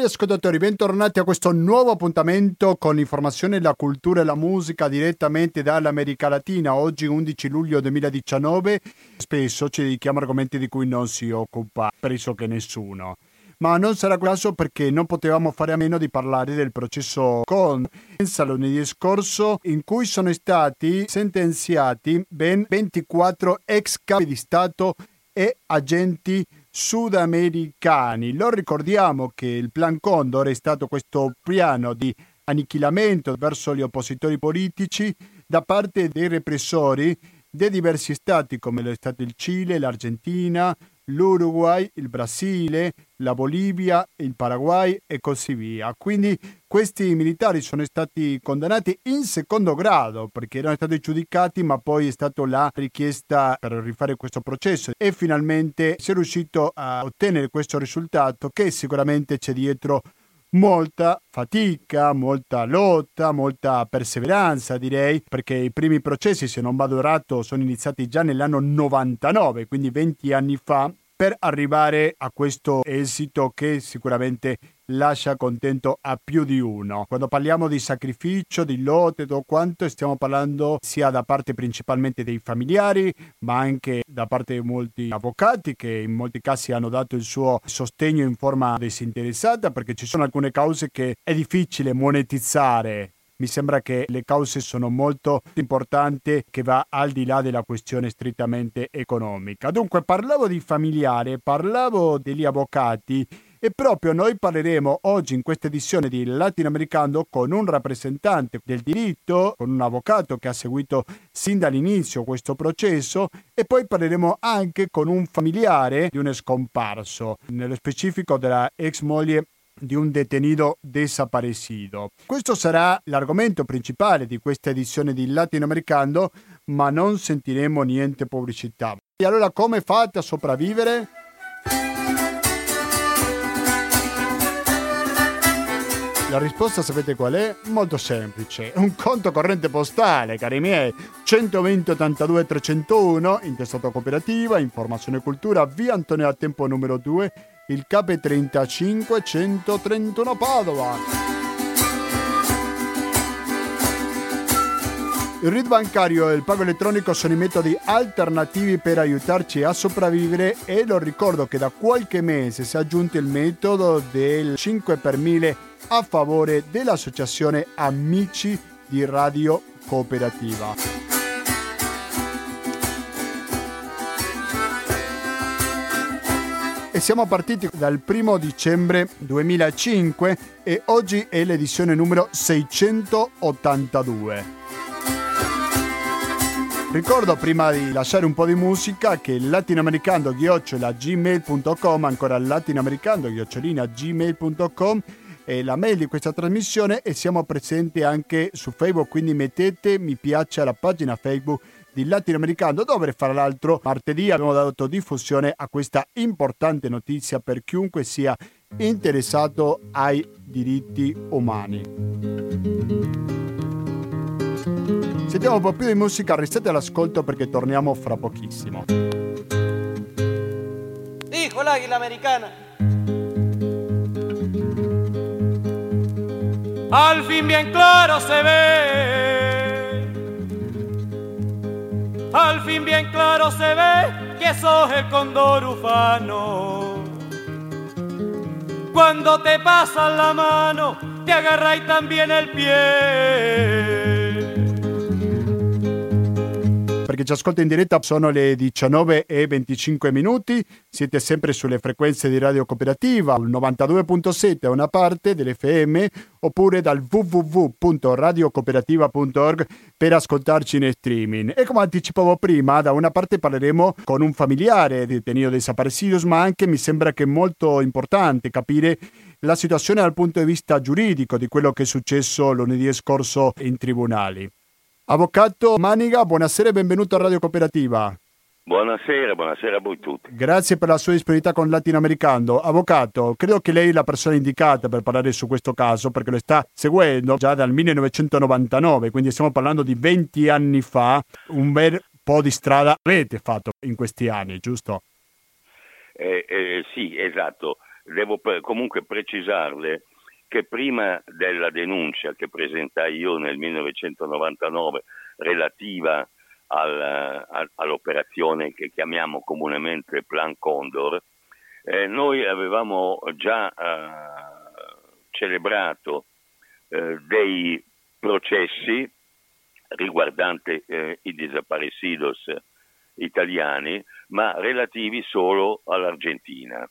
cari ascoltatori, bentornati a questo nuovo appuntamento con l'informazione, la cultura e la musica direttamente dall'America Latina. Oggi 11 luglio 2019, spesso ci dedichiamo a argomenti di cui non si occupa pressoché nessuno. Ma non sarà caso perché non potevamo fare a meno di parlare del processo Cóndor, lunedì scorso, in cui sono stati sentenziati ben 24 ex capi di Stato e agenti sudamericani. Lo ricordiamo che il Plan Cóndor è stato questo piano di annichilamento verso gli oppositori politici da parte dei repressori di diversi stati come lo stato del Cile, l'Argentina, l'Uruguay, il Brasile, la Bolivia, il Paraguay e così via. Quindi questi militari sono stati condannati in secondo grado perché erano stati giudicati, ma poi è stata la richiesta per rifare questo processo e finalmente si è riuscito a ottenere questo risultato, che sicuramente c'è dietro molta fatica, molta lotta, molta perseveranza, direi, perché i primi processi, se non vado errato, sono iniziati già nell'anno 99, quindi 20 anni fa, per arrivare a questo esito che sicuramente lascia contento a più di uno. Quando parliamo di sacrificio, di lotte, tutto quanto, stiamo parlando sia da parte principalmente dei familiari, ma anche da parte di molti avvocati che in molti casi hanno dato il suo sostegno in forma disinteressata, perché ci sono alcune cause che è difficile monetizzare. Mi sembra che le cause sono molto importanti, che va al di là della questione strettamente economica. Dunque, parlavo di familiari, parlavo degli avvocati, e proprio noi parleremo oggi in questa edizione di LatinoAmericando con un rappresentante del diritto, con un avvocato che ha seguito sin dall'inizio questo processo, e poi parleremo anche con un familiare di un scomparso, nello specifico della ex moglie di un detenido desaparecido. Questo sarà l'argomento principale di questa edizione di LatinoAmericando, ma non sentiremo niente pubblicità. E allora, come fate a sopravvivere? La risposta sapete qual è? Molto semplice. Un conto corrente postale, cari miei. 120 82 301, intestato Cooperativa, Informazione e Cultura, via Antonio Tempo numero 2, il CAPE 35 131 Padova. Il RID bancario e il pago elettronico sono i metodi alternativi per aiutarci a sopravvivere, e lo ricordo che da qualche mese si è aggiunto il metodo del 5 per 1000 a favore dell'associazione Amici di Radio Cooperativa. E siamo partiti dal 1° dicembre 2005 e oggi è l'edizione numero 682. Ricordo, prima di lasciare un po' di musica, che latinoamericando@gmail.com, ancora latinoamericando@gmail.com è la mail di questa trasmissione, e siamo presenti anche su Facebook, quindi mettete mi piace alla pagina Facebook di LatinoAmericando, dove fra l'altro martedì abbiamo dato diffusione a questa importante notizia per chiunque sia interessato ai diritti umani. Sentiamo un po' più di musica, restate all'ascolto perché torniamo fra pochissimo. Dijo l'Aguila Americana. Al fin bien claro se ve, al fin bien claro se ve que sos el cóndor ufano. Cuando te pasas la mano te agarra y también el pie. Perché ci ascolta in diretta, sono le 19:25, siete sempre sulle frequenze di Radio Cooperativa, il 92.7 a una parte dell'FM, oppure dal www.radiocooperativa.org per ascoltarci in streaming. E come anticipavo prima, da una parte parleremo con un familiare di detenido desaparecidos, ma anche mi sembra che è molto importante capire la situazione dal punto di vista giuridico di quello che è successo lunedì scorso in tribunali. Avvocato Maniga, buonasera e benvenuto a Radio Cooperativa. Buonasera, buonasera a voi tutti. Grazie per la sua disponibilità con LatinoAmericando. Avvocato, credo che lei è la persona indicata per parlare su questo caso, perché lo sta seguendo già dal 1999, quindi stiamo parlando di 20 anni fa. Un bel po' di strada avete fatto in questi anni, giusto? Sì, esatto. Devo comunque precisarle che prima della denuncia che presentai io nel 1999 relativa all'operazione che chiamiamo comunemente Plan Cóndor, noi avevamo già celebrato dei processi riguardanti i desaparecidos italiani, ma relativi solo all'Argentina.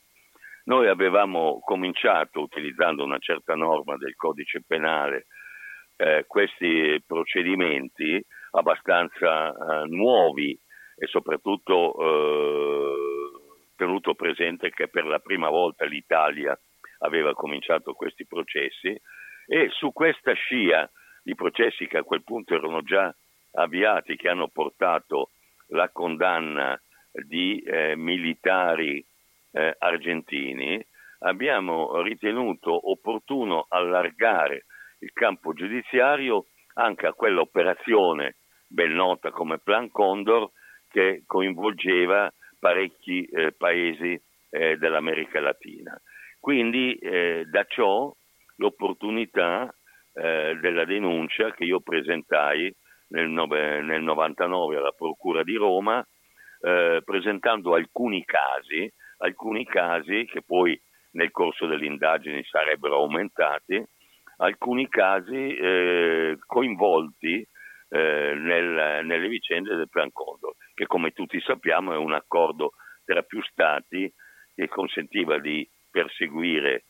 Noi avevamo cominciato, utilizzando una certa norma del codice penale, questi procedimenti abbastanza nuovi e soprattutto tenuto presente che per la prima volta l'Italia aveva cominciato questi processi, e su questa scia di processi che a quel punto erano già avviati, che hanno portato la condanna di militari argentini, abbiamo ritenuto opportuno allargare il campo giudiziario anche a quell'operazione ben nota come Plan Cóndor, che coinvolgeva parecchi paesi dell'America Latina. Quindi da ciò l'opportunità della denuncia che io presentai nel 99 alla Procura di Roma, presentando alcuni casi che poi nel corso delle indagini sarebbero aumentati, alcuni casi coinvolti nelle vicende del Plan Cóndor, che come tutti sappiamo è un accordo tra più stati che consentiva di perseguire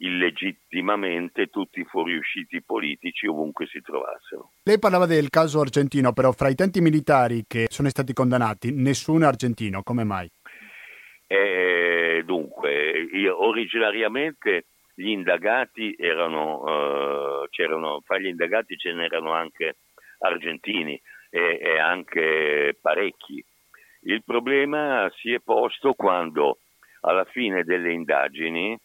illegittimamente tutti i fuoriusciti politici ovunque si trovassero. Lei parlava del caso argentino, però fra i tanti militari che sono stati condannati nessuno è argentino, come mai? Dunque, originariamente gli indagati c'erano, fra gli indagati ce n'erano anche argentini e anche parecchi. Il problema si è posto quando alla fine delle indagini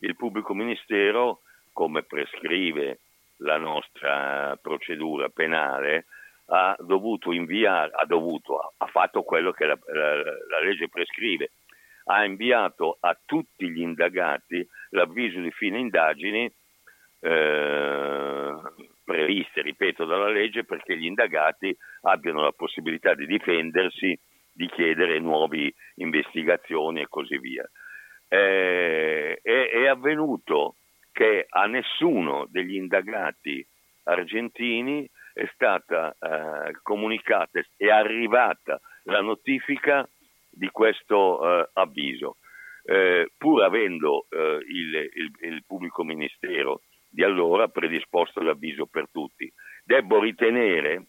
il pubblico ministero, come prescrive la nostra procedura penale, ha fatto quello che la legge prescrive. Ha inviato a tutti gli indagati l'avviso di fine indagini previste, ripeto, dalla legge, perché gli indagati abbiano la possibilità di difendersi, di chiedere nuove investigazioni e così via. È avvenuto che a nessuno degli indagati argentini è stata comunicata e arrivata la notifica di questo avviso, pur avendo il pubblico ministero di allora predisposto l'avviso per tutti. Debbo ritenere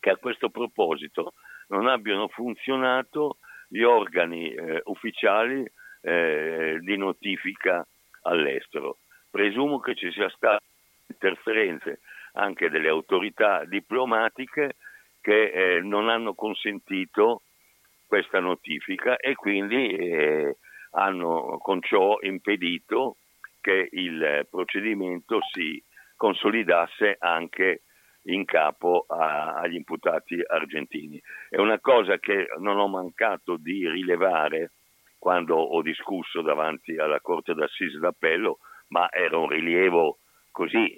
che a questo proposito non abbiano funzionato gli organi ufficiali di notifica all'estero. Presumo che ci sia stato interferenze anche delle autorità diplomatiche che non hanno consentito questa notifica e quindi hanno con ciò impedito che il procedimento si consolidasse anche in capo agli imputati argentini. È una cosa che non ho mancato di rilevare quando ho discusso davanti alla Corte d'Assise d'Appello, ma era un rilievo così,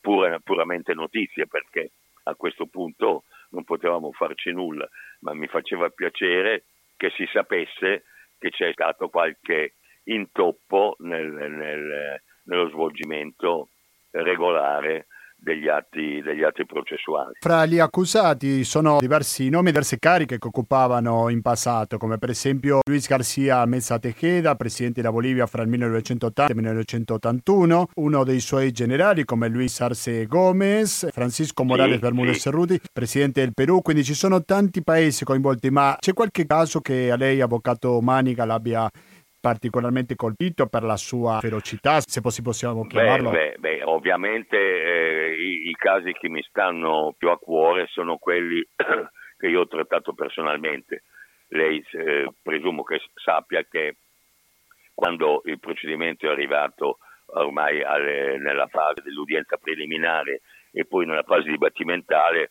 puramente notizia, perché a questo punto non potevamo farci nulla, ma mi faceva piacere che si sapesse che c'è stato qualche intoppo nello svolgimento regolare degli atti processuali. Fra gli accusati sono diversi nomi, diverse cariche che occupavano in passato, come per esempio Luis García Mesa Tejeda, presidente della Bolivia fra il 1980 e il 1981, uno dei suoi generali come Luis Arce Gomez, Francisco Morales Bermúdez Cerruti, presidente del Perù. Quindi ci sono tanti paesi coinvolti, ma c'è qualche caso che a lei, avvocato Maniga, l'abbia particolarmente colpito per la sua ferocità, se possiamo chiamarlo? Ovviamente i casi che mi stanno più a cuore sono quelli che io ho trattato personalmente. Lei presumo che sappia che quando il procedimento è arrivato ormai nella fase dell'udienza preliminare e poi nella fase dibattimentale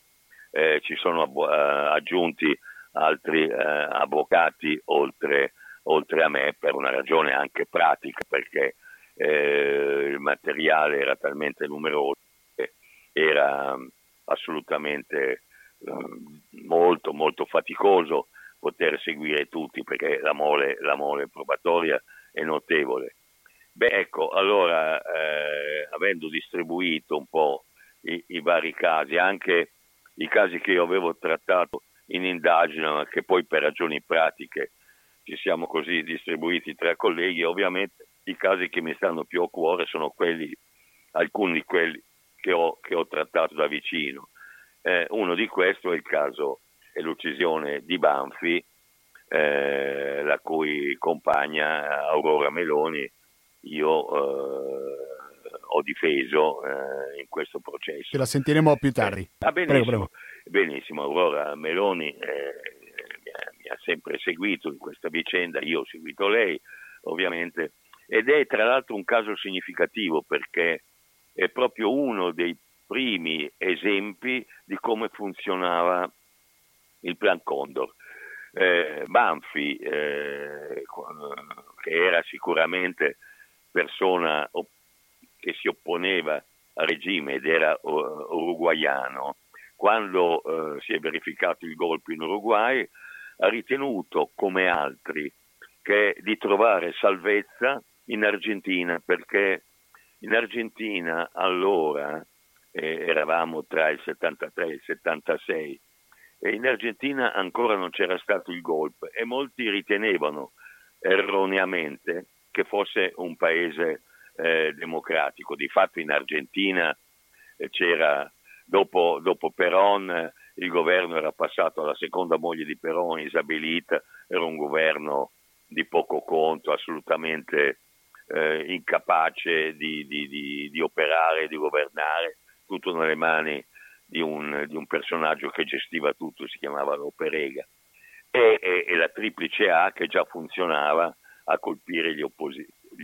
ci sono aggiunti altri avvocati oltre oltre a me, per una ragione anche pratica, perché il materiale era talmente numeroso che era assolutamente molto molto faticoso poter seguire tutti, perché la mole probatoria è notevole. Beh, ecco, allora avendo distribuito un po' i vari casi, anche i casi che io avevo trattato in indagine, ma che poi per ragioni pratiche ci siamo così distribuiti tra colleghi, ovviamente i casi che mi stanno più a cuore sono quelli, alcuni di quelli che ho trattato da vicino. Uno di questo è il caso, è l'uccisione di Banfi, la cui compagna Aurora Meloni io ho difeso in questo processo. Che la sentiremo più tardi. Benissimo, Aurora Meloni mi ha sempre seguito in questa vicenda, io ho seguito lei ovviamente, ed è tra l'altro un caso significativo perché è proprio uno dei primi esempi di come funzionava il Plan Cóndor. Banfi, che era sicuramente persona che si opponeva al regime ed era uruguaiano, quando si è verificato il golpe in Uruguay ha ritenuto, come altri, che di trovare salvezza in Argentina, perché in Argentina allora eravamo tra il 73 e il 76 e in Argentina ancora non c'era stato il golpe e molti ritenevano erroneamente che fosse un paese democratico. Di fatto in Argentina c'era dopo Perón, il governo era passato alla seconda moglie di Perón, Isabelita, era un governo di poco conto, assolutamente incapace di operare, di governare, tutto nelle mani di un personaggio che gestiva tutto, si chiamava Lope Rega, e la triplice A che già funzionava a colpire gli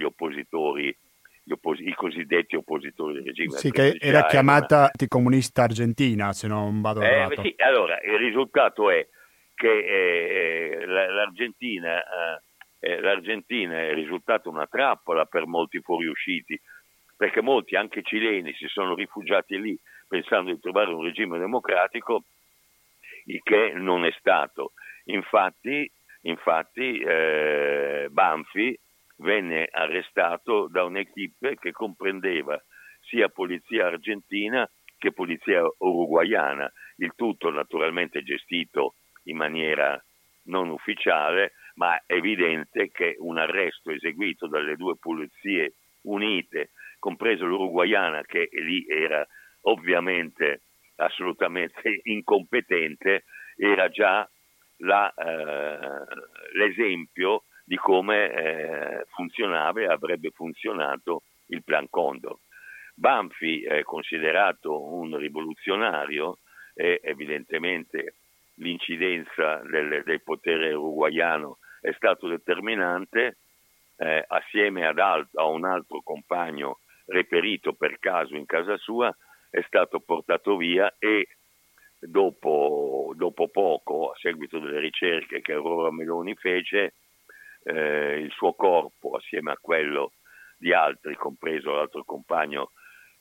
oppositori, i cosiddetti oppositori del regime. Sì, che era chiamata anticomunista argentina, se non vado errato. Sì, allora, il risultato è che l'Argentina è risultata una trappola per molti fuoriusciti, perché molti, anche cileni, si sono rifugiati lì pensando di trovare un regime democratico, il che non è stato. Infatti, Banfi venne arrestato da un'equipe che comprendeva sia polizia argentina che polizia uruguaiana, il tutto naturalmente gestito in maniera non ufficiale, ma è evidente che un arresto eseguito dalle due polizie unite, compreso l'uruguaiana, che lì era ovviamente assolutamente incompetente, era già l'esempio di come funzionava e avrebbe funzionato il Plan Cóndor. Banfi è considerato un rivoluzionario e evidentemente l'incidenza del potere uruguaiano è stato determinante, assieme a un altro compagno reperito per caso in casa sua, è stato portato via e dopo poco, a seguito delle ricerche che Aurora Meloni fece, il suo corpo assieme a quello di altri, compreso l'altro compagno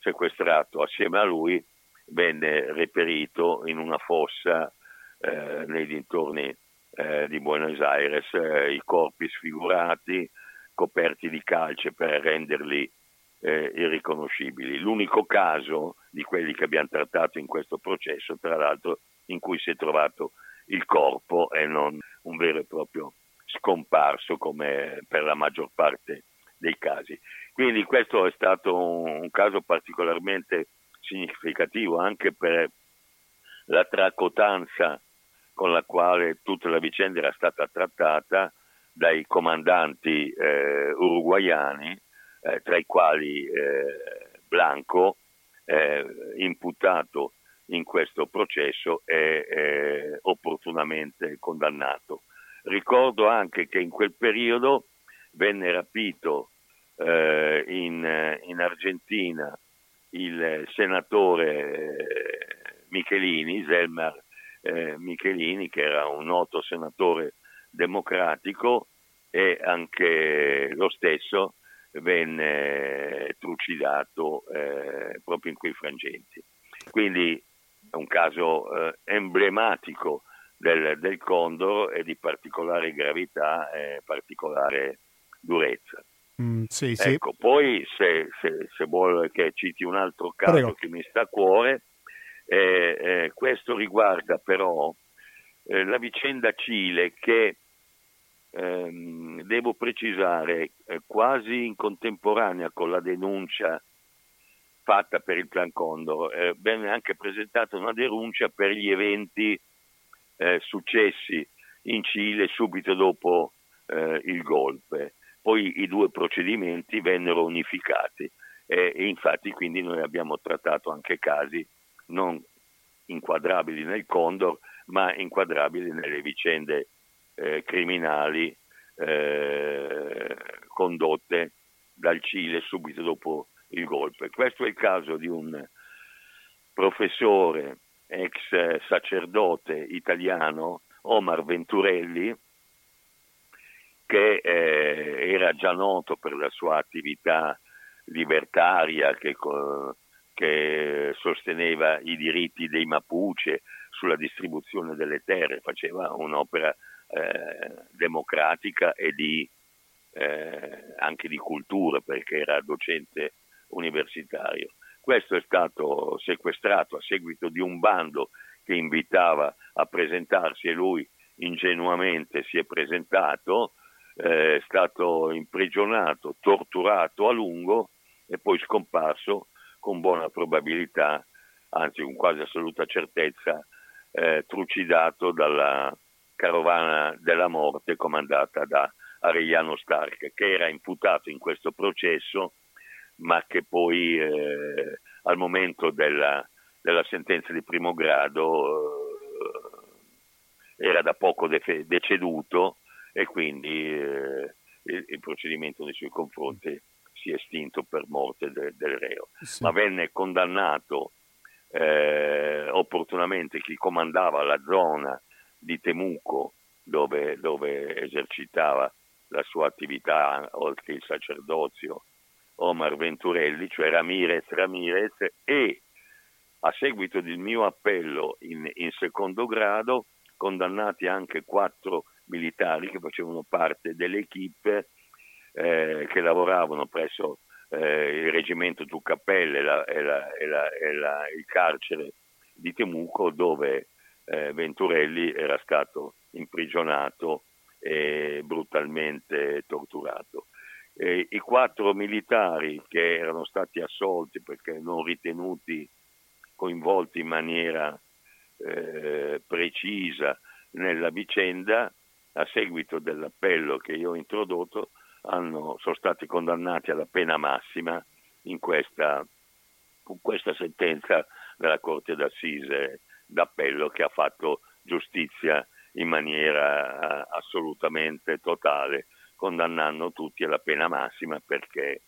sequestrato assieme a lui, venne reperito in una fossa nei dintorni di Buenos Aires, i corpi sfigurati, coperti di calce per renderli irriconoscibili. L'unico caso di quelli che abbiamo trattato in questo processo, tra l'altro, in cui si è trovato il corpo e non un vero e proprio scomparso come per la maggior parte dei casi. Quindi questo è stato un caso particolarmente significativo anche per la tracotanza con la quale tutta la vicenda era stata trattata dai comandanti uruguaiani, tra i quali Blanco, imputato in questo processo e opportunamente condannato. Ricordo anche che in quel periodo venne rapito in Argentina il senatore Michelini, Zelmar Michelini, che era un noto senatore democratico e anche lo stesso venne trucidato proprio in quei frangenti. Quindi è un caso emblematico del Cóndor e di particolare gravità e particolare durezza. Sì. Ecco, poi se vuole che citi un altro caso, prego, che mi sta a cuore, questo riguarda però la vicenda Cile, che devo precisare quasi in contemporanea con la denuncia fatta per il Plan Cóndor, venne anche presentata una denuncia per gli eventi successi in Cile subito dopo il golpe. Poi i due procedimenti vennero unificati e infatti quindi noi abbiamo trattato anche casi non inquadrabili nel Cóndor, ma inquadrabili nelle vicende criminali condotte dal Cile subito dopo il golpe. Questo è il caso di un professore, ex sacerdote italiano, Omar Venturelli, che era già noto per la sua attività libertaria che sosteneva i diritti dei Mapuche sulla distribuzione delle terre, faceva un'opera democratica e di anche di cultura, perché era docente universitario. Questo è stato sequestrato a seguito di un bando che invitava a presentarsi e lui ingenuamente si è presentato. È stato imprigionato, torturato a lungo e poi scomparso con buona probabilità, anzi con quasi assoluta certezza, trucidato dalla carovana della morte comandata da Arellano Stark, che era imputato in questo processo, ma che poi al momento della sentenza di primo grado era da poco deceduto e quindi il procedimento nei suoi confronti si è estinto per morte del reo. Sì. Ma venne condannato opportunamente chi comandava la zona di Temuco dove esercitava la sua attività, oltre il sacerdozio, Omar Venturelli, cioè Ramirez, e a seguito del mio appello in secondo grado condannati anche 4 militari che facevano parte dell'equipe che lavoravano presso il reggimento Tuccapelle e il carcere di Temuco, dove Venturelli era stato imprigionato e brutalmente torturato. I 4 militari che erano stati assolti perché non ritenuti coinvolti in maniera precisa nella vicenda, a seguito dell'appello che io ho introdotto, sono stati condannati alla pena massima con questa sentenza della Corte d'Assise d'Appello, che ha fatto giustizia in maniera assolutamente totale, condannando tutti alla pena massima, perché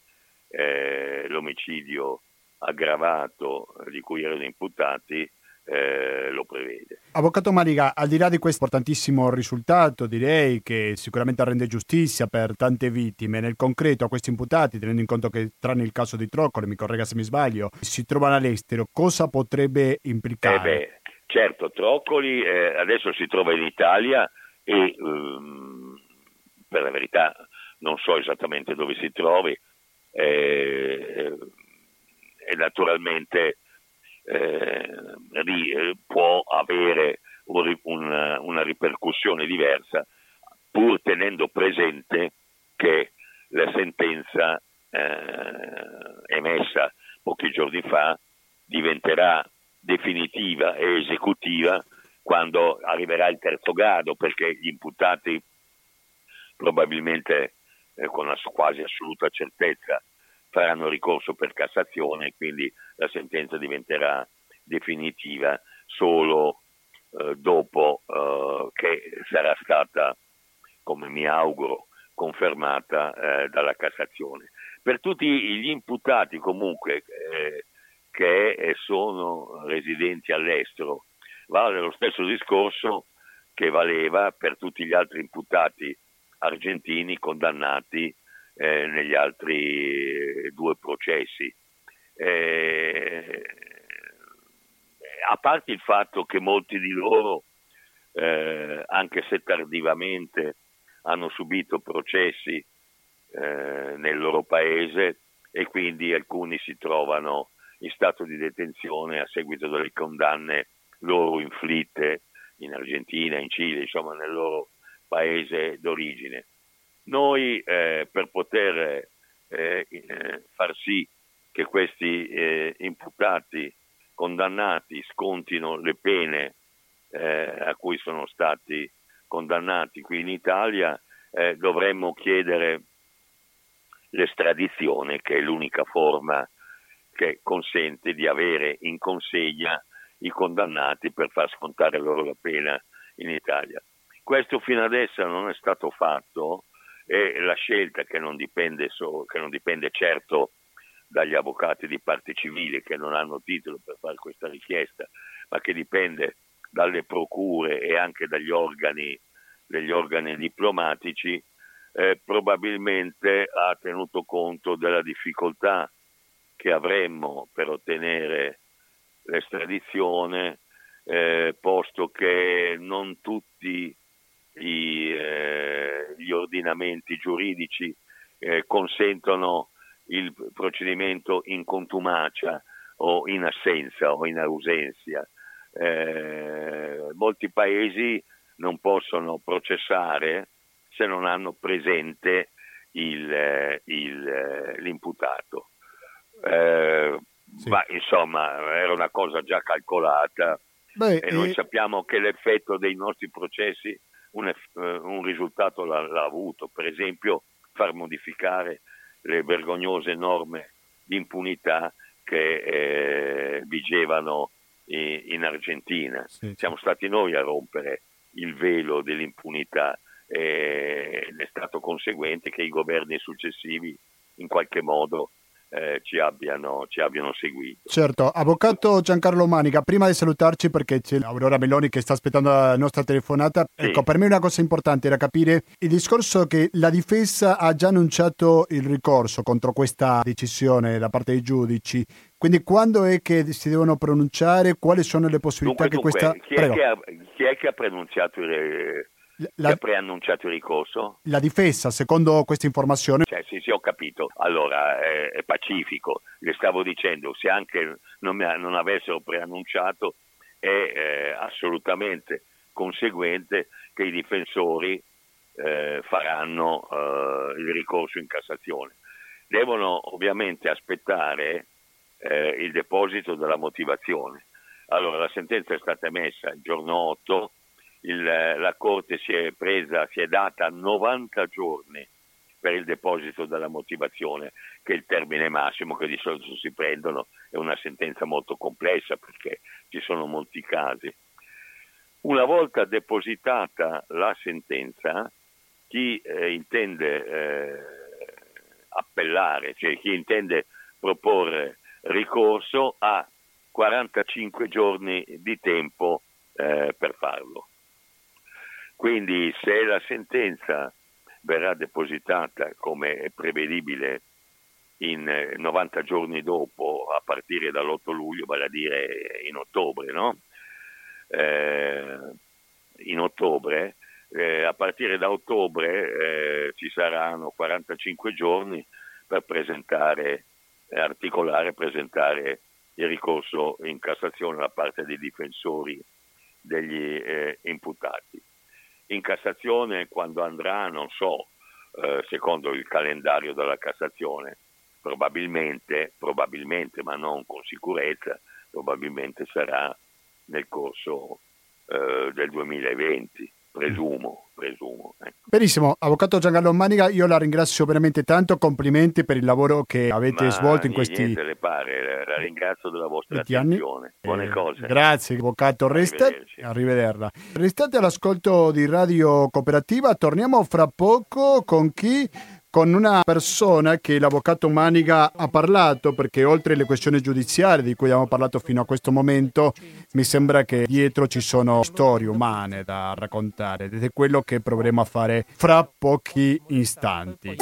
l'omicidio aggravato di cui erano imputati lo prevede. Avvocato Maniga, al di là di questo importantissimo risultato, direi che sicuramente rende giustizia per tante vittime, nel concreto a questi imputati, tenendo in conto che tranne il caso di Tróccoli, mi corregga se mi sbaglio, si trovano all'estero, cosa potrebbe implicare? Certo, Tróccoli adesso si trova in Italia e per la verità non so esattamente dove si trovi e naturalmente può avere una ripercussione diversa, pur tenendo presente che la sentenza emessa pochi giorni fa diventerà definitiva e esecutiva quando arriverà il terzo grado, perché gli imputati probabilmente con una quasi assoluta certezza faranno ricorso per Cassazione, quindi la sentenza diventerà definitiva solo dopo che sarà stata, come mi auguro, confermata dalla Cassazione. Per tutti gli imputati comunque che sono residenti all'estero vale lo stesso discorso che valeva per tutti gli altri imputati argentini condannati negli altri due processi. A parte il fatto che molti di loro, anche se tardivamente, hanno subito processi nel loro paese e quindi alcuni si trovano in stato di detenzione a seguito delle condanne loro inflitte in Argentina, in Cile, insomma nel loro paese d'origine. Noi per poter far sì che questi imputati condannati scontino le pene a cui sono stati condannati qui in Italia, dovremmo chiedere l'estradizione, che è l'unica forma che consente di avere in consegna i condannati per far scontare loro la pena in Italia. Questo fino adesso non è stato fatto, e la scelta, che non dipende certo dagli avvocati di parte civile, che non hanno titolo per fare questa richiesta, ma che dipende dalle procure e anche dagli organi, degli organi diplomatici, probabilmente ha tenuto conto della difficoltà che avremmo per ottenere l'estradizione, posto che non tutti gli ordinamenti giuridici consentono il procedimento in contumacia o in assenza o in ausenza. Molti paesi non possono processare se non hanno presente l'imputato. Sì. Ma insomma era una cosa già calcolata. E noi sappiamo che l'effetto dei nostri processi un risultato l'ha avuto, per esempio far modificare le vergognose norme di impunità che vigevano in Argentina. Sì. Siamo stati noi a rompere il velo dell'impunità ed è stato conseguente che i governi successivi in qualche modo ci abbiano seguito. Certo. Avvocato Giancarlo Maniga, prima di salutarci, perché c'è Aurora Meloni che sta aspettando la nostra telefonata, sì. Ecco, per me una cosa importante era capire il discorso che la difesa ha già annunciato il ricorso contro questa decisione da parte dei giudici, quindi quando è che si devono pronunciare, quali sono le possibilità? Dunque, chi è che ha preannunciato il ricorso? La difesa, secondo questa informazione. Sì, ho capito. Allora, è pacifico. Le stavo dicendo, se anche non avessero preannunciato, è assolutamente conseguente che i difensori faranno il ricorso in Cassazione. Devono ovviamente aspettare il deposito della motivazione. Allora, la sentenza è stata emessa il giorno 8, la Corte si è data 90 giorni per il deposito della motivazione, che è il termine massimo che di solito si prendono. È una sentenza molto complessa perché ci sono molti casi. Una volta depositata la sentenza, chi intende appellare, cioè chi intende proporre ricorso, ha 45 giorni di tempo per farlo. Quindi se la sentenza verrà depositata, come è prevedibile, in 90 giorni dopo, a partire dall'8 luglio, vale a dire in ottobre, no? A partire da ottobre ci saranno 45 giorni per presentare il ricorso in Cassazione da parte dei difensori degli imputati. In Cassazione, quando andrà, non so, secondo il calendario della Cassazione, probabilmente, ma non con sicurezza, probabilmente sarà nel corso del 2020, presumo. Benissimo, avvocato Giancarlo Maniga, io la ringrazio veramente tanto, complimenti per il lavoro che avete svolto in questi anni. Le pare, la ringrazio della vostra attenzione. Buone cose. Grazie, avvocato. Arrivederla. Restate all'ascolto di Radio Cooperativa, torniamo fra poco con chi? con una persona che l'avvocato Maniga ha parlato, perché oltre alle questioni giudiziarie di cui abbiamo parlato fino a questo momento, mi sembra che dietro ci sono storie umane da raccontare, ed è quello che proveremo a fare fra pochi istanti.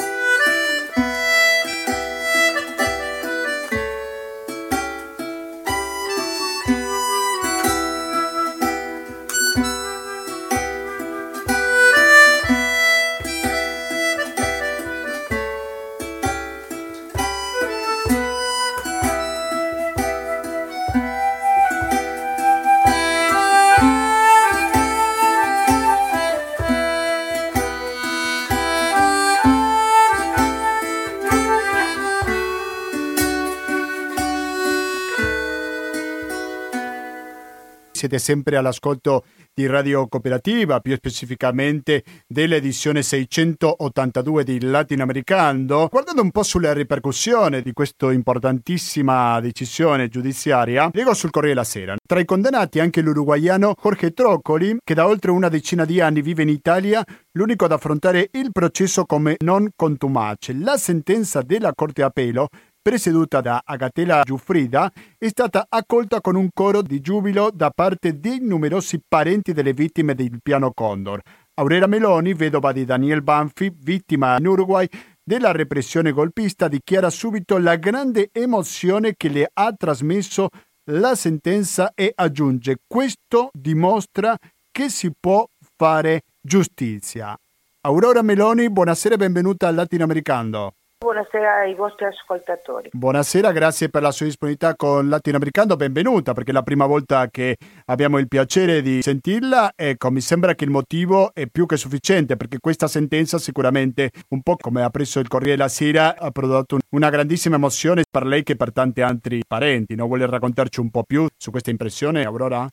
Siete sempre all'ascolto di Radio Cooperativa, più specificamente dell'edizione 682 di LatinoAmericando. Guardando un po' sulla ripercussione di questa importantissima decisione giudiziaria, leggo sul Corriere della Sera. Tra i condannati anche l'uruguaiano Jorge Tróccoli, che da oltre una decina di anni vive in Italia, l'unico ad affrontare il processo come non contumace. La sentenza della Corte d'Appello, presieduta da Agatella Giuffrida, è stata accolta con un coro di giubilo da parte di numerosi parenti delle vittime del Piano Cóndor. Aurora Meloni, vedova di Daniel Banfi, vittima in Uruguay della repressione golpista, dichiara subito la grande emozione che le ha trasmesso la sentenza e aggiunge: questo dimostra che si può fare giustizia. Aurora Meloni, buonasera e benvenuta al LatinoAmericando. Buonasera ai vostri ascoltatori. Buonasera, grazie per la sua disponibilità con LatinoAmericando, benvenuta, perché è la prima volta che abbiamo il piacere di sentirla. Ecco, mi sembra che il motivo è più che sufficiente, perché questa sentenza sicuramente, un po' come ha preso il Corriere della Sera, ha prodotto una grandissima emozione per lei che per tanti altri parenti. No? Vuole raccontarci un po' più su questa impressione, Aurora?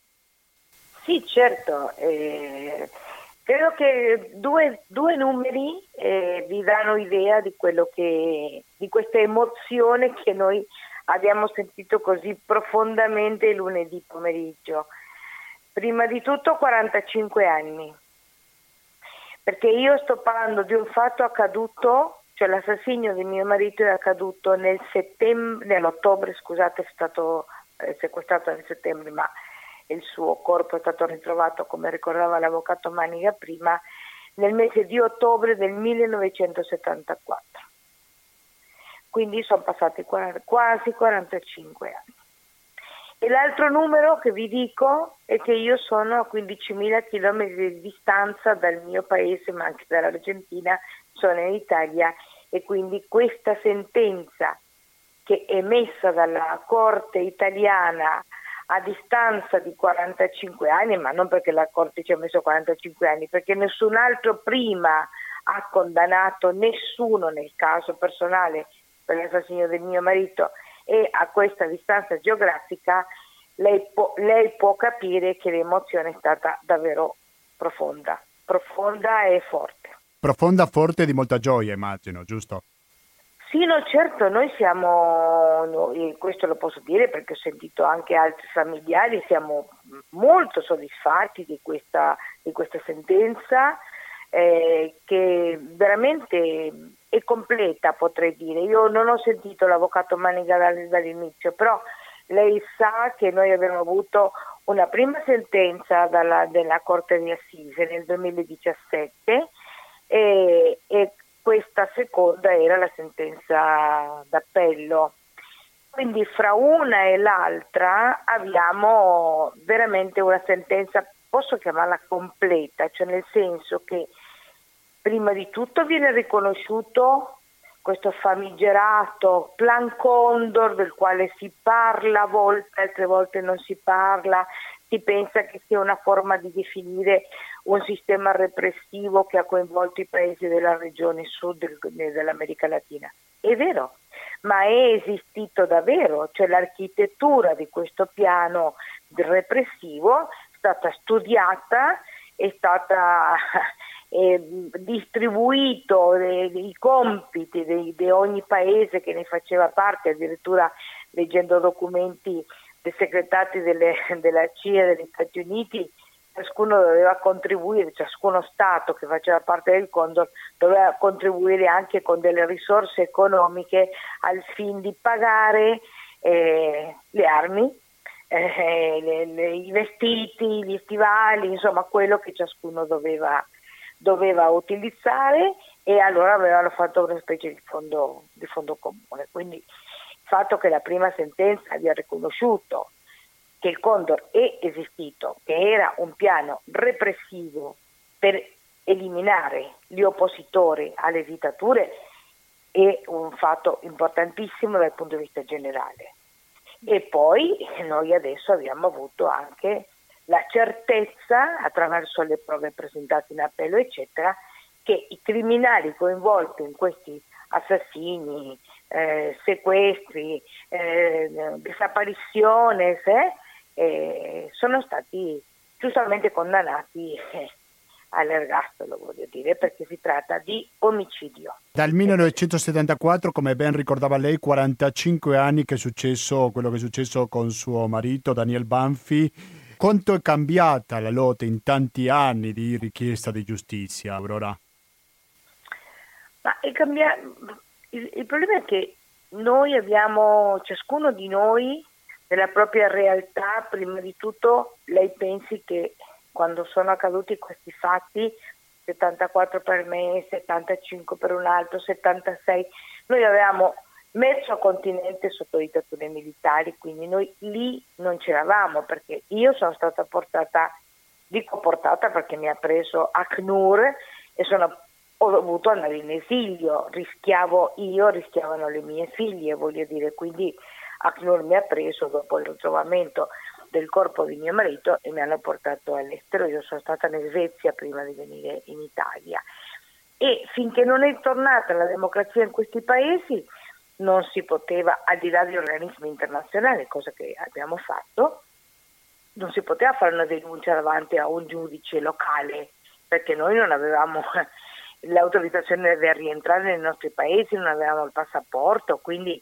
Sì, certo. Credo che due numeri vi danno idea di quello che di questa emozione che noi abbiamo sentito così profondamente lunedì pomeriggio. Prima di tutto 45 anni, perché io sto parlando di un fatto accaduto, cioè l'assassinio di mio marito è accaduto nell'ottobre, scusate, è stato sequestrato nel settembre, ma il suo corpo è stato ritrovato, come ricordava l'avvocato Maniga prima, nel mese di ottobre del 1974. Quindi sono passati quasi 45 anni. E l'altro numero che vi dico è che io sono a 15.000 km di distanza dal mio paese, ma anche dall'Argentina, sono in Italia, e quindi questa sentenza che è emessa dalla Corte italiana a distanza di 45 anni, ma non perché la Corte ci ha messo 45 anni, perché nessun altro prima ha condannato nessuno nel caso personale per l'assassinio del mio marito, e a questa distanza geografica lei può capire che l'emozione è stata davvero profonda e forte. Profonda, forte, di molta gioia, immagino, giusto? Sì, no, certo, questo lo posso dire perché ho sentito anche altri familiari, siamo molto soddisfatti di questa sentenza che veramente è completa, potrei dire. Io non ho sentito l'avvocato Maniga dall'inizio, però lei sa che noi abbiamo avuto una prima sentenza della Corte di Assise nel 2017 e questa seconda era la sentenza d'appello, quindi fra una e l'altra abbiamo veramente una sentenza, posso chiamarla completa, cioè nel senso che prima di tutto viene riconosciuto questo famigerato Plan Cóndor del quale si parla a volte, altre volte non si parla, si pensa che sia una forma di definire un sistema repressivo che ha coinvolto i paesi della regione sud dell'America Latina. È vero, ma è esistito davvero, cioè l'architettura di questo piano repressivo è stata studiata, è stata distribuito i compiti di ogni paese che ne faceva parte, addirittura leggendo documenti dei segretati della CIA degli Stati Uniti ciascuno doveva contribuire, ciascuno Stato che faceva parte del Condor doveva contribuire anche con delle risorse economiche al fine di pagare le armi, i vestiti, gli stivali, insomma quello che ciascuno doveva utilizzare, e allora avevano fatto una specie di fondo comune. Quindi il fatto che la prima sentenza abbia riconosciuto che il Cóndor è esistito, che era un piano repressivo per eliminare gli oppositori alle dittature, è un fatto importantissimo dal punto di vista generale. E poi noi adesso abbiamo avuto anche la certezza, attraverso le prove presentate in appello eccetera, che i criminali coinvolti in questi assassini, sequestri, desaparizioni, sono stati giustamente condannati all'ergastolo, voglio dire, perché si tratta di omicidio. Dal 1974, come ben ricordava lei, 45 anni che è successo quello che è successo con suo marito Daniel Banfi. Quanto è cambiata la lotta in tanti anni di richiesta di giustizia, Aurora? Ma è cambiato. Il problema è che noi abbiamo, ciascuno di noi, nella propria realtà, prima di tutto, lei pensi che quando sono accaduti questi fatti, 74 per me, 75 per un altro, 76, noi avevamo mezzo continente sotto dittature militari, quindi noi lì non c'eravamo, perché io sono stata portata, dico portata perché mi ha preso Acnur e ho dovuto andare in esilio, rischiavo io, rischiavano le mie figlie, voglio dire, quindi Acnur mi ha preso dopo il ritrovamento del corpo di mio marito e mi hanno portato all'estero. Io sono stata in Svezia prima di venire in Italia, e finché non è tornata la democrazia in questi paesi non si poteva, al di là degli organismi internazionali, cosa che abbiamo fatto, non si poteva fare una denuncia davanti a un giudice locale, perché noi non avevamo l'autorizzazione per rientrare nei nostri paesi, non avevamo il passaporto. Quindi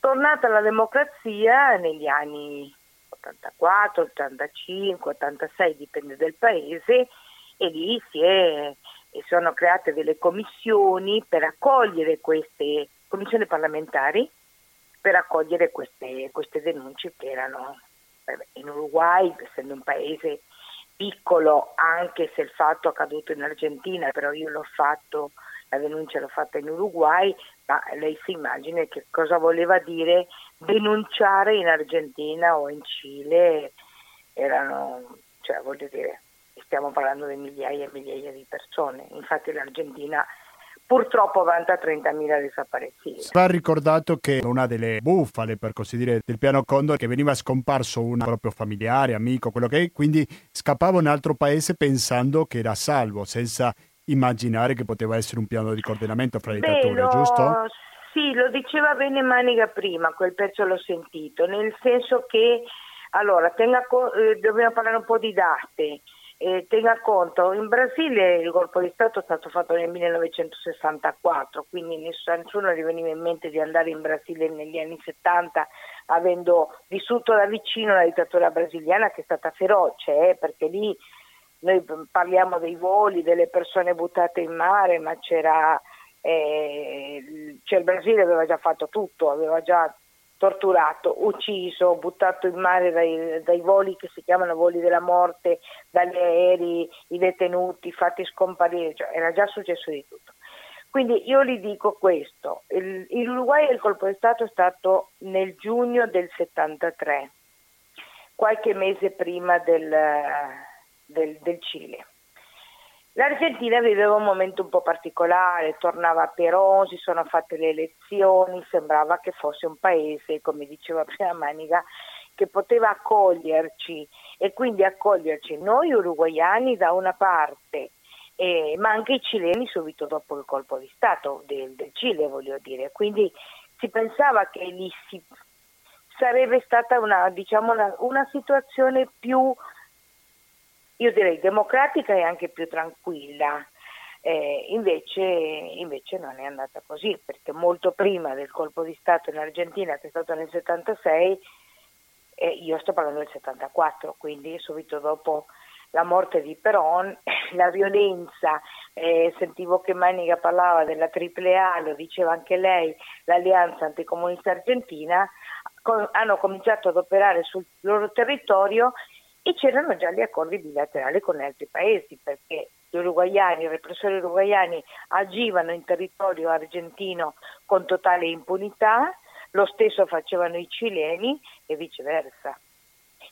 tornata la democrazia negli anni 84, 85, 86, dipende dal paese, e lì sono create delle commissioni per accogliere queste commissioni parlamentari per accogliere queste denunce, che erano in Uruguay, essendo un paese piccolo, anche se il fatto è accaduto in Argentina, però io l'ho fatto, la denuncia l'ho fatta in Uruguay, ma lei si immagina che cosa voleva dire denunciare in Argentina o in Cile. Voglio dire, stiamo parlando di migliaia e migliaia di persone. Infatti l'Argentina purtroppo vanta 30.000 desaparecidos. Va ricordato che una delle bufale, per così dire, del piano Cóndor, che veniva scomparso un proprio familiare, amico, quello che è, quindi scappava a un altro paese pensando che era salvo, senza immaginare che poteva essere un piano di coordinamento fra le dittature, giusto? Sì, lo diceva bene Maniga prima, quel pezzo l'ho sentito, nel senso che, allora, dobbiamo parlare un po' di date. Tenga conto, in Brasile il colpo di Stato è stato fatto nel 1964, quindi nessuno gli veniva in mente di andare in Brasile negli anni 70, avendo vissuto da vicino la dittatura brasiliana, che è stata feroce, perché lì noi parliamo dei voli, delle persone buttate in mare, ma il Brasile aveva già fatto tutto, aveva già torturato, ucciso, buttato in mare dai voli che si chiamano voli della morte, dagli aerei, i detenuti, fatti scomparire, era già successo di tutto. Quindi io gli dico questo, in Uruguay il colpo di Stato è stato nel giugno del 73, qualche mese prima del Cile. L'Argentina viveva un momento un po' particolare, tornava Perón, si sono fatte le elezioni, sembrava che fosse un paese, come diceva prima Maniga, che poteva accoglierci, e quindi accoglierci noi uruguaiani da una parte, ma anche i cileni subito dopo il colpo di Stato del Cile, voglio dire. Quindi si pensava che lì sarebbe stata una situazione più, io direi, democratica e anche più tranquilla, invece non è andata così, perché molto prima del colpo di Stato in Argentina, che è stato nel 76, io sto parlando del 74, quindi subito dopo la morte di Perón, la violenza, sentivo che Maniga parlava della AAA, lo diceva anche lei, l'alleanza anticomunista argentina, hanno cominciato ad operare sul loro territorio e c'erano già gli accordi bilaterali con altri paesi, perché gli uruguaiani, i repressori uruguaiani agivano in territorio argentino con totale impunità, lo stesso facevano i cileni e viceversa.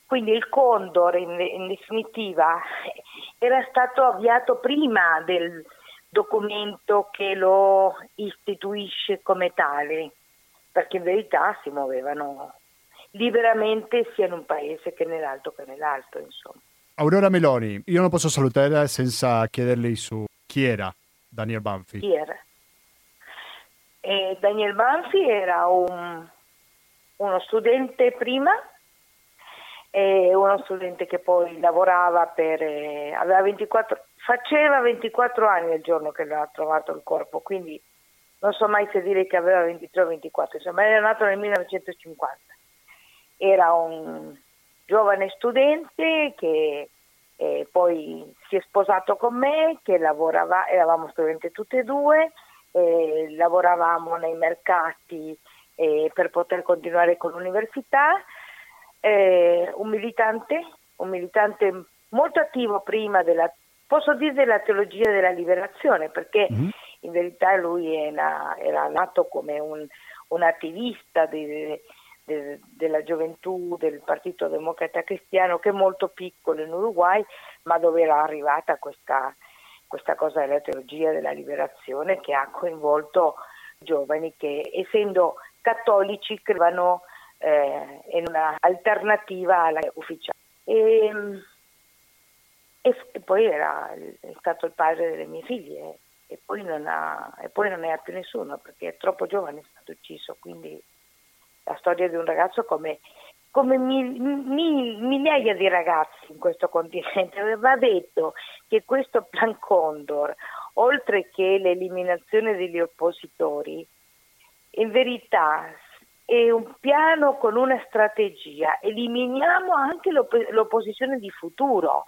Quindi il Cóndor in definitiva era stato avviato prima del documento che lo istituisce come tale, perché in verità si muovevano liberamente sia in un paese che nell'altro insomma. Aurora Meloni, io non posso salutare senza chiederle su chi era Daniel Banfi. Chi era? Daniel Banfi era uno studente prima, uno studente che poi lavorava per faceva 24 anni il giorno che l'ha trovato il corpo, quindi non so mai se dire che aveva 23 o 24, insomma era nato nel 1950. Era un giovane studente che poi si è sposato con me, che lavorava, eravamo studenti tutti e due, lavoravamo nei mercati per poter continuare con l'università. Un militante molto attivo prima della teologia della liberazione, perché in verità lui era nato come un attivista della gioventù del Partito Democratico Cristiano, che è molto piccolo in Uruguay, ma dove era arrivata questa cosa della teologia della liberazione, che ha coinvolto giovani che, essendo cattolici, credevano in una alternativa alla ufficiale. E poi è stato il padre delle mie figlie, e poi non ne ha più nessuno, perché è troppo giovane, è stato ucciso. Quindi la storia di un ragazzo come migliaia di ragazzi in questo continente. Va detto che questo Plan Cóndor, oltre che l'eliminazione degli oppositori, in verità è un piano con una strategia. Eliminiamo anche l'opposizione di futuro,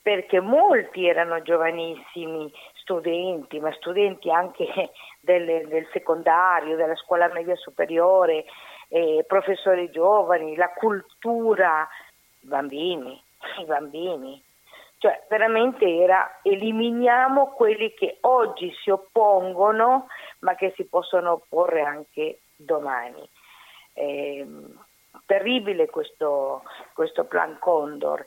perché molti erano giovanissimi, studenti, ma studenti anche del secondario, della scuola media superiore, professori giovani, la cultura, i bambini. Cioè veramente era eliminiamo quelli che oggi si oppongono, ma che si possono opporre anche domani. Terribile questo Plan Cóndor.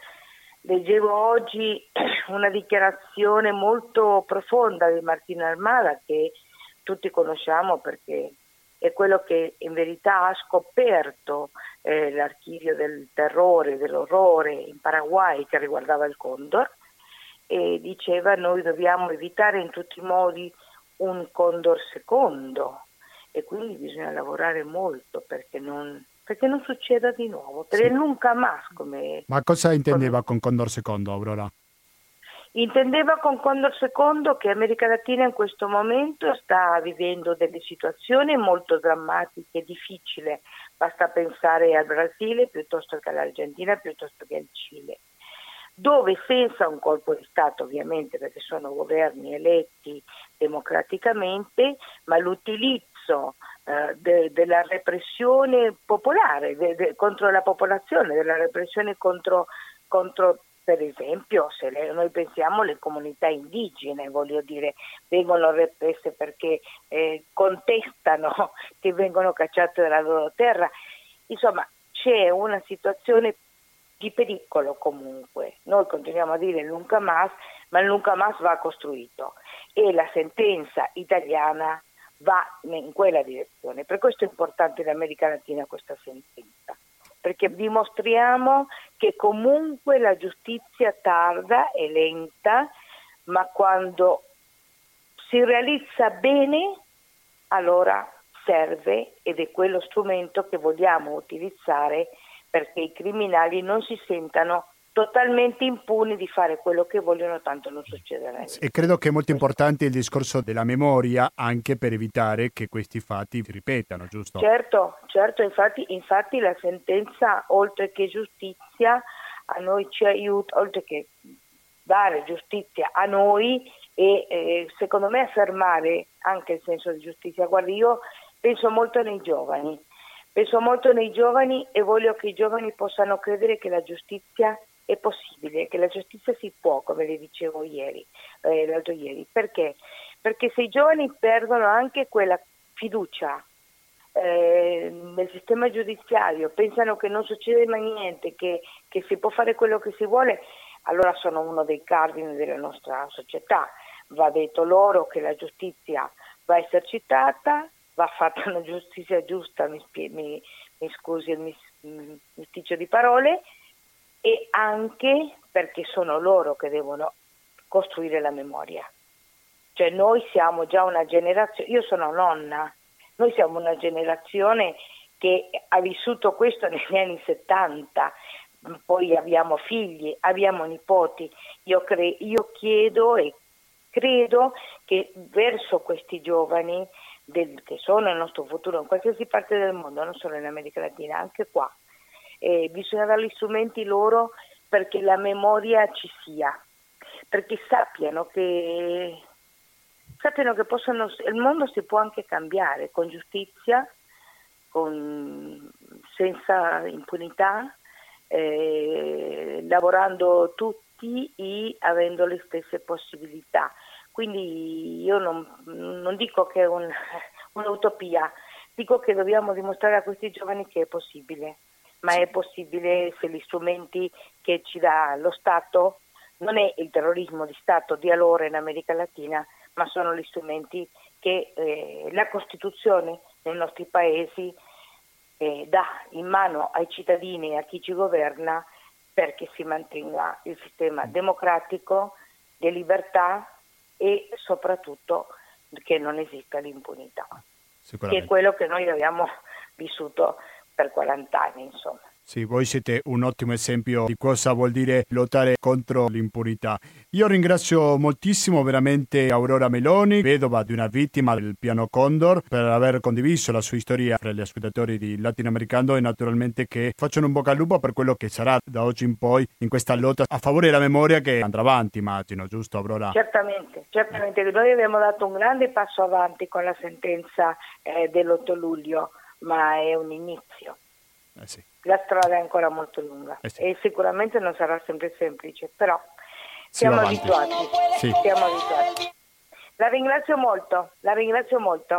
Leggevo oggi una dichiarazione molto profonda di Martín Almada, che tutti conosciamo perché è quello che in verità ha scoperto l'archivio del terrore, dell'orrore in Paraguay che riguardava il Cóndor, e diceva: noi dobbiamo evitare in tutti i modi un Cóndor secondo, e quindi bisogna lavorare molto perché non succeda di nuovo, perché nunca más. Ma cosa intendeva con Cóndor secondo, Aurora? Intendeva con Cóndor secondo che l'America Latina in questo momento sta vivendo delle situazioni molto drammatiche, difficili. Basta pensare al Brasile piuttosto che all'Argentina, piuttosto che al Cile, dove senza un colpo di Stato ovviamente, perché sono governi eletti democraticamente, ma l'utilizzo della repressione popolare contro la popolazione, della repressione contro per esempio, se noi pensiamo alle comunità indigene, voglio dire, vengono represse perché contestano che vengono cacciate dalla loro terra. Insomma, c'è una situazione di pericolo comunque. Noi continuiamo a dire nunca más, ma il nunca más va costruito, e la sentenza italiana va in quella direzione. Per questo è importante in America Latina questa sentenza, perché dimostriamo che comunque la giustizia tarda e lenta, ma quando si realizza bene allora serve, ed è quello strumento che vogliamo utilizzare perché i criminali non si sentano totalmente impuni di fare quello che vogliono, tanto non succederà. E credo che è molto importante il discorso della memoria, anche per evitare che questi fatti si ripetano, giusto? Certo, infatti la sentenza, oltre che giustizia, a noi ci aiuta, oltre che dare giustizia a noi e secondo me affermare anche il senso di giustizia. Guarda, io penso molto nei giovani e voglio che i giovani possano credere che la giustizia è possibile, che la giustizia si può, come le dicevo l'altro ieri. Perché? Perché se i giovani perdono anche quella fiducia nel sistema giudiziario, pensano che non succede mai niente, che si può fare quello che si vuole, allora sono uno dei cardini della nostra società. Va detto loro che la giustizia va esercitata, va fatta una giustizia giusta, mi scusi il misticcio di parole, e anche perché sono loro che devono costruire la memoria. Cioè noi siamo già una generazione, io sono nonna, noi siamo una generazione che ha vissuto questo negli anni 70, poi abbiamo figli, abbiamo nipoti, io chiedo e credo che verso questi giovani che sono il nostro futuro in qualsiasi parte del mondo, non solo in America Latina, anche qua, bisogna dare gli strumenti loro perché la memoria ci sia, perché sappiano che possono, il mondo si può anche cambiare con giustizia, senza impunità, lavorando tutti e avendo le stesse possibilità. Quindi io non dico che è un'utopia, dico che dobbiamo dimostrare a questi giovani che è possibile, ma è possibile se gli strumenti che ci dà lo Stato, non è il terrorismo di Stato di allora in America Latina, ma sono gli strumenti che la Costituzione nei nostri paesi dà in mano ai cittadini e a chi ci governa perché si mantenga il sistema democratico, di libertà e soprattutto che non esista l'impunità, che è quello che noi abbiamo vissuto per 40 anni, insomma. Sì, voi siete un ottimo esempio di cosa vuol dire lottare contro l'impunità. Io ringrazio moltissimo veramente Aurora Meloni, vedova di una vittima del Piano Cóndor, per aver condiviso la sua storia fra gli ascoltatori di LatinoAmericando e naturalmente che facciano un bocca al lupo per quello che sarà da oggi in poi in questa lotta a favore della memoria che andrà avanti, immagino, giusto Aurora? Certamente. Noi abbiamo dato un grande passo avanti con la sentenza dell'8 luglio, ma è un inizio. Sì. La strada è ancora molto lunga e sicuramente non sarà sempre semplice, però siamo abituati. La ringrazio molto.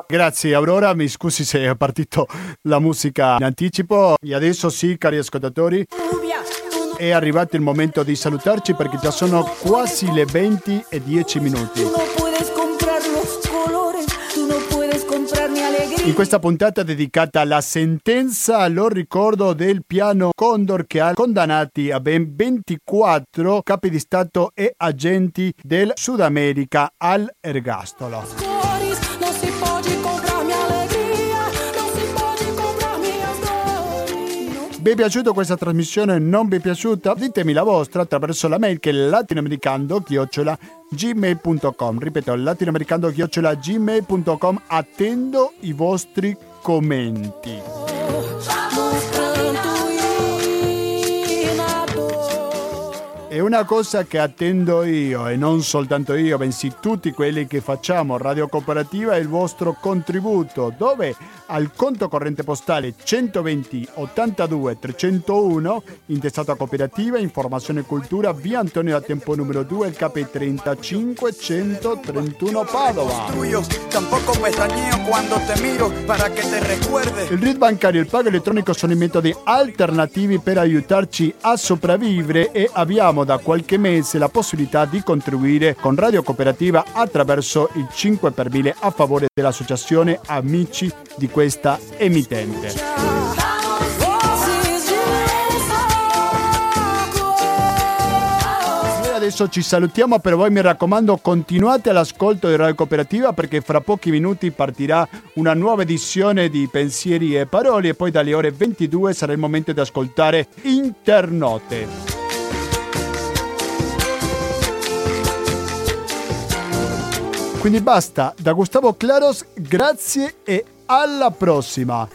Grazie Aurora, mi scusi se è partito la musica in anticipo e adesso sì, cari ascoltatori, è arrivato il momento di salutarci perché già sono quasi le 20:10. In questa puntata dedicata alla sentenza, allo ricordo del Piano Cóndor che ha condannati a ben 24 capi di Stato e agenti del Sud America all'ergastolo. Vi è piaciuta questa trasmissione? Non vi è piaciuta? Ditemi la vostra attraverso la mail che è latinoamericando@gmail.com. Ripeto, latinoamericando@gmail.com. Attendo i vostri commenti. È una cosa che attendo io, e non soltanto io, bensì tutti quelli che facciamo Radio Cooperativa, è il vostro contributo, dove al conto corrente postale 120 82 301, intestato a Cooperativa, Informazione e Cultura, via Antonio da Tempo numero 2, LKP 35 131 Padova. Il RID bancario e il pago elettronico sono i metodi alternativi per aiutarci a sopravvivere e abbiamo da qualche mese la possibilità di contribuire con Radio Cooperativa attraverso il 5x1000 a favore dell'associazione Amici di questa emittente. Adesso ci salutiamo, però voi mi raccomando continuate all'ascolto di Radio Cooperativa perché fra pochi minuti partirà una nuova edizione di Pensieri e Parole e poi dalle ore 22 sarà il momento di ascoltare Internote. Quindi basta, da Gustavo Claros, grazie e alla prossima.